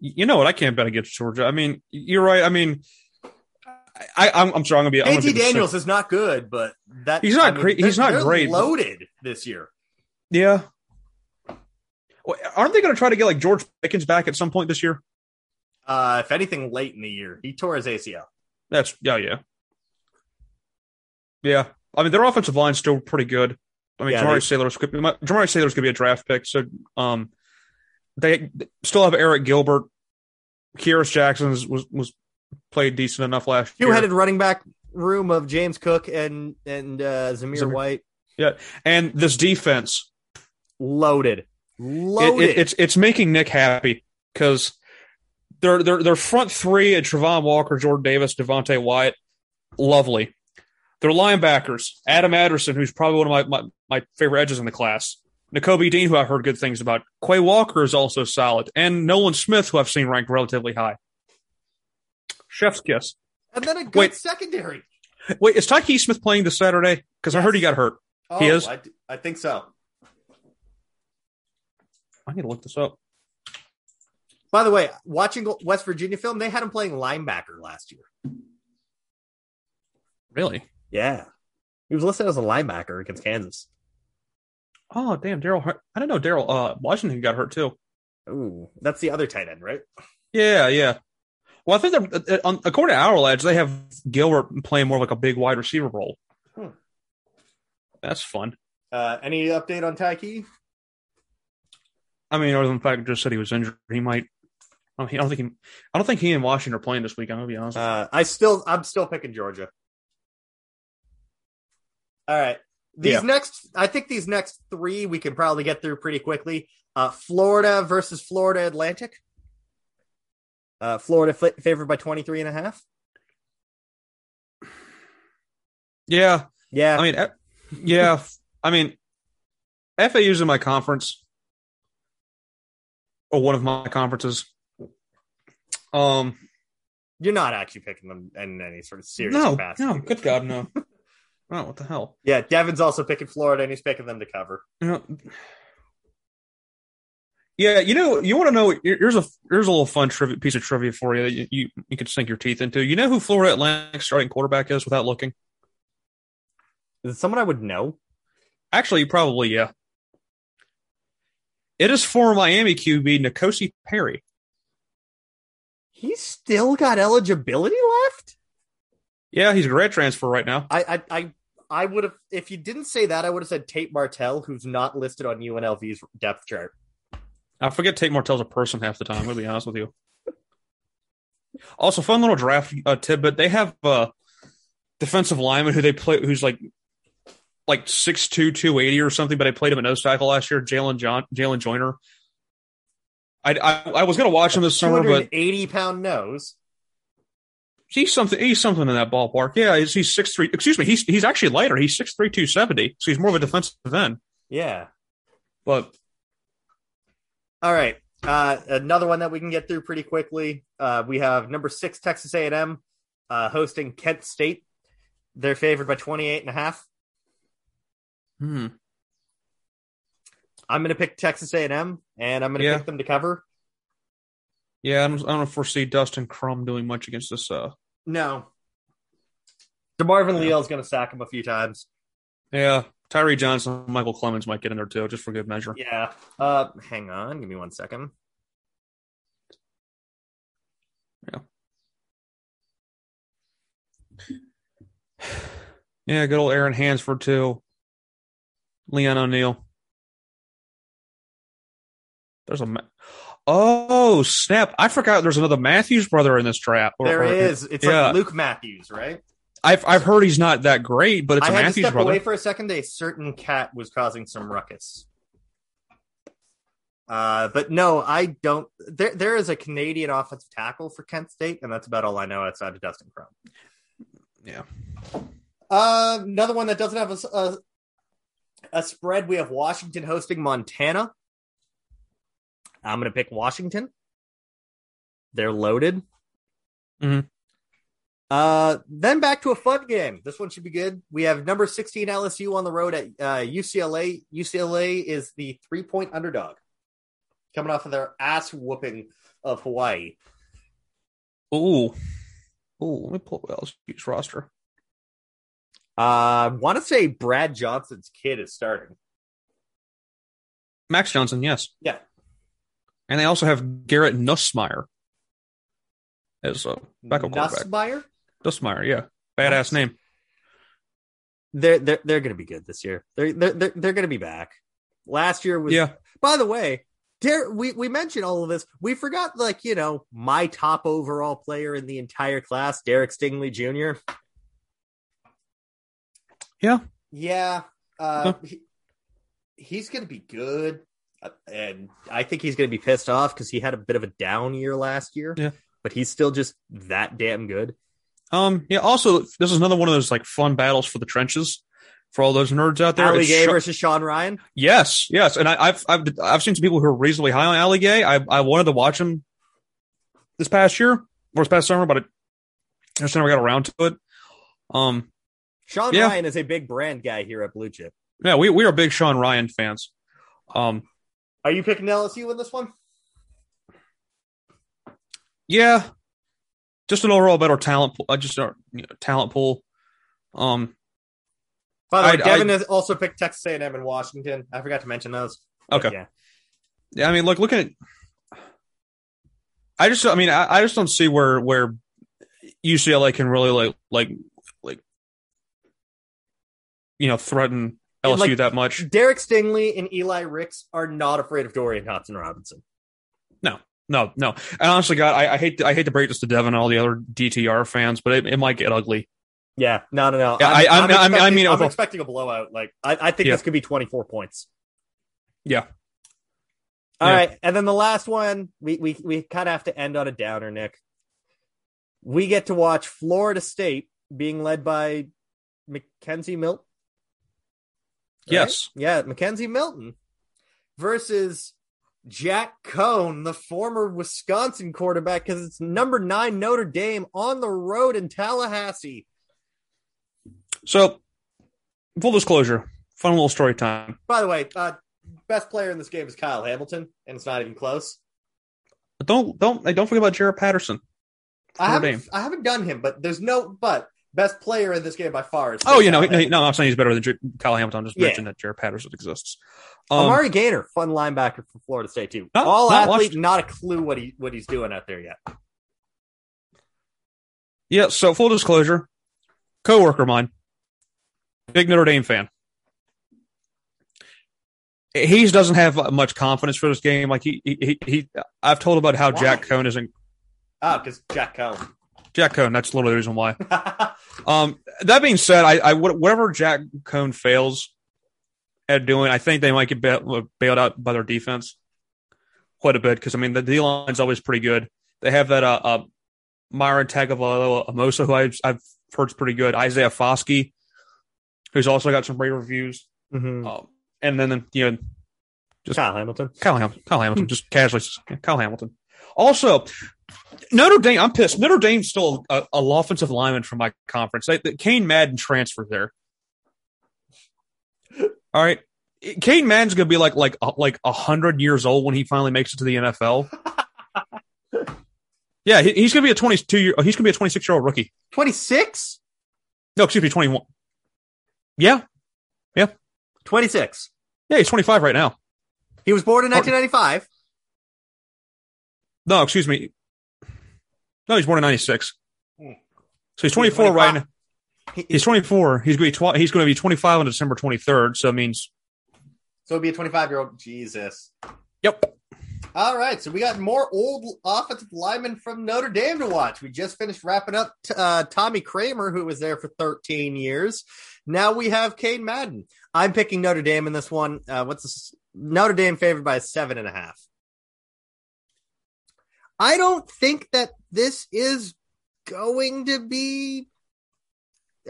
You know what? I can't bet against Georgia. I mean, you're right. I mean, I, I'm, I'm sorry. I'm going to be... J T Daniels is not good, but that... He's not, I mean, great. He's not great. Loaded this year. Yeah. Aren't they going to try to get like George Pickens back at some point this year? Uh, if anything, late in the year. He tore his A C L. That's yeah, yeah, yeah. I mean, their offensive line's still pretty good. I mean, yeah, Jamari Saylor's Jamari Saylor's going to be a draft pick, so um, they still have Eric Gilbert. Kearis Jackson was was played decent enough last year. Two-headed running back room of James Cook and and uh, Zamir, Zamir White. Yeah, and this defense loaded. Loaded. It, it, it's it's making Nick happy because their their their front three at Trevon Walker, Jordan Davis, Devontae Wyatt, lovely. Their linebackers, Adam Anderson, who's probably one of my, my, my favorite edges in the class, Nakobe Dean, who I've heard good things about, Quay Walker is also solid, and Nolan Smith, who I've seen ranked relatively high. Chef's kiss. And then a good wait, secondary. Wait, is Tyke Smith playing this Saturday? Because yes. I heard he got hurt. Oh, he is. I, I think so. I need to look this up. By the way, watching West Virginia film, they had him playing linebacker last year. Really? Yeah. He was listed as a linebacker against Kansas. Oh, damn. Daryl. I don't know. Daryl uh, Washington got hurt, too. Ooh, that's the other tight end, right? Yeah, yeah. Well, I think, they're, according to our lads, they have Gilbert playing more like a big wide receiver role. Hmm. That's fun. Uh, any update on Tyke? I mean, other than the fact I just said he was injured, he might. I don't think he. I don't think he and Washington are playing this week. I'm gonna be honest. Uh, I still, I'm still picking Georgia. All right, these yeah. next, I think these next three we can probably get through pretty quickly. Uh, Florida versus Florida Atlantic. Uh, Florida f- favored by twenty-three and a half. Yeah. Yeah. I mean, yeah. I mean, F A U's in my conference or one of my conferences. Um, You're not actually picking them in any sort of serious no, capacity. No, good God, no. Oh, what the hell? Yeah, Devin's also picking Florida, and he's picking them to cover. You know, yeah, you know, you want to know, here's a here's a little fun trivia, piece of trivia for you that you, you, you can sink your teeth into. You know who Florida Atlantic's starting quarterback is without looking? Is it someone I would know? Actually, probably, yeah. It is former Miami Q B Nikosi Perry. He's still got eligibility left? Yeah, he's a grad transfer right now. I I I, I would have, if you didn't say that, I would have said Tate Martell, who's not listed on U N L V's depth chart. I forget Tate Martell's a person half the time, I'm going to be honest with you. Also, fun little draft uh, tidbit. They have a uh, defensive lineman who they play, who's like like six two, two eighty or something, but I played him at nose tackle last year, Jalen John, Jalen Joyner. I, I, I was going to watch him this summer, but eighty pound nose. He's something. He's something in that ballpark. Yeah, he's, he's six three. Excuse me. He's he's actually lighter. He's six three two seventy. So he's more of a defensive end. Yeah, but all right. Uh, another one that we can get through pretty quickly. Uh, we have number six Texas A and M uh, hosting Kent State. They're favored by twenty eight and a half. Hmm. I'm going to pick Texas A and M, and I'm going to yeah. pick them to cover. Yeah, I don't, I don't foresee Dustin Crum doing much against this. Uh... No. DeMarvin yeah. Leal's going to sack him a few times. Yeah, Tyree Johnson, Michael Clemens might get in there too, just for good measure. Yeah. Uh, hang on, give me one second. Yeah. Yeah, good old Aaron Hansford too. Leon O'Neal. There's a. Ma- oh, snap. I forgot there's another Matthews brother in this draft. There or, is. It's yeah. like Luke Matthews, right? I've I've heard he's not that great, but it's I a Matthews brother. I had to step brother. away for a second. A certain cat was causing some ruckus. Uh, but no, I don't. There There is a Canadian offensive tackle for Kent State, and that's about all I know outside of Dustin Crum. Yeah. Uh, another one that doesn't have a, a, a spread. We have Washington hosting Montana. I'm going to pick Washington. They're loaded. Mm-hmm. Uh, then back to a fun game. This one should be good. We have number sixteen L S U on the road at uh, U C L A. U C L A is the three-point underdog, coming off of their ass whooping of Hawaii. Ooh, ooh. Let me pull up L S U's roster. Uh, I want to say Brad Johnson's kid is starting. Max Johnson, yes. Yeah. And they also have Garrett Nussmeier as a backup quarterback. Nussmeier? Nussmeier, yeah. Badass name. They're they're they're going to be good this year. They're they're they're, they're going to be back. Last year was. Yeah. By the way, Dar- we we mentioned all of this. We forgot, like, you know, my top overall player in the entire class, Derek Stingley Junior Yeah. Yeah. Uh, huh. he, he's going to be good. And I think he's going to be pissed off because he had a bit of a down year last year, yeah. but he's still just that damn good. Um, yeah. Also, this is another one of those like fun battles for the trenches for all those nerds out there. Allie Gay Sh- versus Sean Ryan. Yes, yes. And I, I've I've I've seen some people who are reasonably high on Allie Gay. I I wanted to watch him this past year or this past summer, but it, I just never got around to it. Um, Sean yeah. Ryan is a big brand guy here at Blue Chip. Yeah, we we are big Sean Ryan fans. Um. Are you picking L S U in this one? Yeah, just an overall better talent. I just you know, talent pool. Um, by the way, I, Devin I, has also picked Texas A and M and Washington. I forgot to mention those. Okay. Yeah. yeah, I mean, look, looking at, I just, I mean, I, I just don't see where where U C L A can really like like like you know threaten L S U like, that much. Derek Stingley and Eli Ricks are not afraid of Dorian Hudson-Robinson. No, no, no. And honestly, God, I, I hate to, I hate to break this to Devin and all the other D T R fans, but it, it might get ugly. Yeah, no, no, no. Yeah, I'm, I, I'm, I'm, I'm, I mean, I'm expecting a blowout. Like, I, I think yeah. this could be twenty-four points. Yeah. All yeah. right. And then the last one, we we we kind of have to end on a downer, Nick. We get to watch Florida State being led by Mackenzie Milton. Right? Yes. Yeah, Mackenzie Milton versus Jack Cohn, the former Wisconsin quarterback, because it's number nine Notre Dame on the road in Tallahassee. So, full disclosure, fun little story time. By the way, uh, best player in this game is Kyle Hamilton, and it's not even close. But don't don't don't forget about Jarrett Patterson. I haven't, I haven't done him, but there's no but best player in this game by far is. Oh, you know, no, no, I'm saying he's better than J- Kyle Hamilton. I'm just yeah. mentioning that Jarrett Patterson exists. Um, Amari Gaynor, fun linebacker from Florida State too. Not, All not athlete, watched. Not a clue what he what he's doing out there yet. Yeah. So full disclosure, coworker of mine, big Notre Dame fan. He doesn't have much confidence for this game. Like he, he, he. I've told about how why? Jack Cohn isn't. Ah, because Jack Cohn. Jack Cohn. That's literally the reason why. um, that being said, I, I whatever Jack Cohn fails at doing, I think they might get bail, bailed out by their defense quite a bit. Because I mean, the D line's always pretty good. They have that uh, uh Myron Tagovailoa-Amoso, who I've, I've heard's pretty good. Isaiah Foskey, who's also got some great reviews. Mm-hmm. Um, And then, you know, just Kyle Hamilton. Kyle Hamilton. Kyle Hamilton. Just casually. Kyle Hamilton. Also, Notre Dame, I'm pissed. Notre Dame's still an offensive lineman from my conference. They, they, Kane Madden transferred there. All right. Kane Madden's going to be like like like one hundred years old when he finally makes it to the N F L. yeah, he, he's going to be a twenty-two year he's going to be a twenty-six year old rookie. twenty-six? No, excuse me, twenty-one. Yeah. Yeah. twenty-six. Yeah, he's twenty-five right now. He was born in nineteen ninety-five. No, excuse me. No, he's born in ninety-six. So he's twenty-four he's right now. He's twenty-four. He's going to be tw- he's going to be twenty-five on December twenty-third. So it means. So it'd be a twenty-five year old. Jesus. Yep. All right. So we got more old offensive linemen from Notre Dame to watch. We just finished wrapping up t- uh, Tommy Kramer, who was there for thirteen years. Now we have Kane Madden. I'm picking Notre Dame in this one. Uh, what's this? Notre Dame favored by seven and a half. I don't think that this is going to be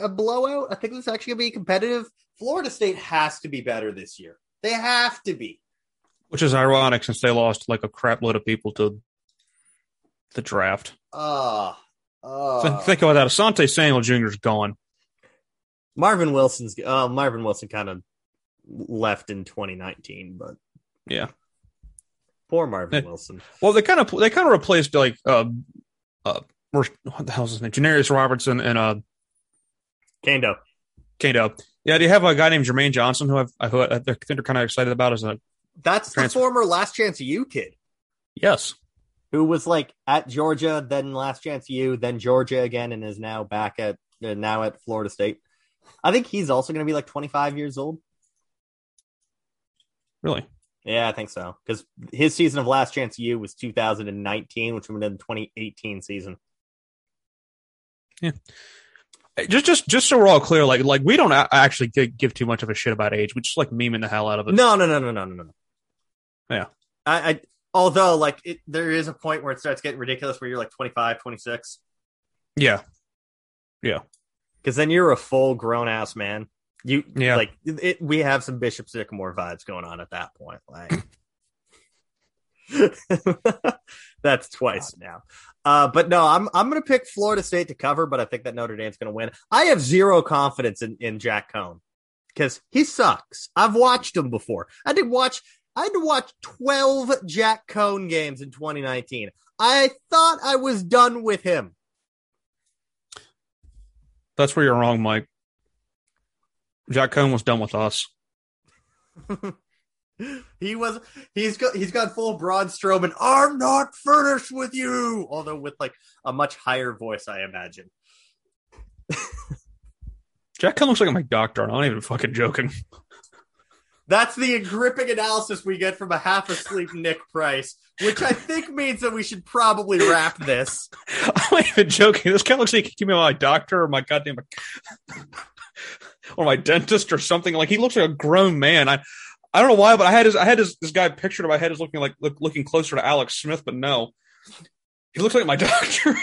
a blowout. I think this is actually going to be competitive. Florida State has to be better this year. They have to be. Which is ironic since they lost like a crap load of people to the draft. Uh, uh. So think about that. Asante Samuel Junior is gone. Marvin Wilson's uh, Marvin Wilson kind of left in twenty nineteen, but yeah, poor Marvin they, Wilson. Well, they kind of they kind of replaced like uh, uh, what the hell's his name? Janarius Robertson and uh, Kando. Kando, yeah. Do you have a guy named Jermaine Johnson who I've, who I think they're kind of excited about as a that's transfer. The former Last Chance U kid. Yes, who was like at Georgia, then Last Chance U, then Georgia again, and is now back at uh, now at Florida State. I think he's also going to be like twenty-five years old. Really? Yeah, I think so. Because his season of Last Chance U was two thousand nineteen, which would have been the twenty eighteen season. Yeah. Just, just, just so we're all clear, like, like we don't actually give too much of a shit about age. We just like memeing the hell out of it. No, no, no, no, no, no, no. Yeah. I, I although like it, there is a point where it starts getting ridiculous, where you're like twenty-five, twenty-six. Yeah. Yeah. Because then you're a full grown ass man. You yeah. like it, we have some Bishop Sycamore vibes going on at that point. Like that's twice now. Uh, but no, I'm I'm gonna pick Florida State to cover, but I think that Notre Dame's gonna win. I have zero confidence in, in Jack Cohn because he sucks. I've watched him before. I did watch. I had to watch twelve Jack Cohn games in twenty nineteen. I thought I was done with him. That's where you're wrong, Mike. Jack Cohn was done with us. he was. He's got. He's got full Braun Strowman. I'm not furnished with you, although with like a much higher voice, I imagine. Jack Cohn looks like my doctor, and I'm not even fucking joking. That's the gripping analysis we get from a half asleep Nick Price, which I think means that we should probably wrap this. I'm not even joking. This guy looks like he could give me my doctor or my goddamn, or my dentist or something. Like he looks like a grown man. I, I don't know why, but I had his, I had his, this guy pictured in my head as looking like look, looking closer to Alex Smith, but no, he looks like my doctor.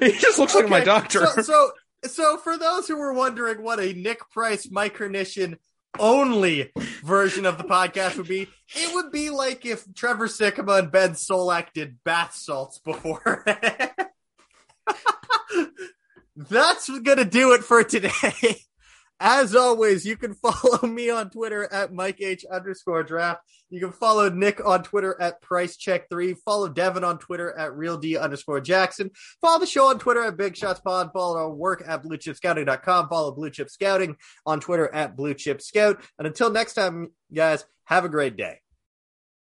He just looks okay. like my doctor. So, so, so for those who were wondering what a Nick Price, Mike Carnition only version of the podcast would be, it would be like if Trevor Sikkema and Ben Solak did bath salts before. That's gonna do it for today. As always, you can follow me on Twitter at MikeH underscore draft. You can follow Nick on Twitter at PriceCheck three. Follow Devin on Twitter at RealD underscore Jackson. Follow the show on Twitter at BigShotsPod. Follow our work at blue chip scouting dot com. Follow Blue Chip Scouting on Twitter at BlueChipScout. And until next time, guys, have a great day.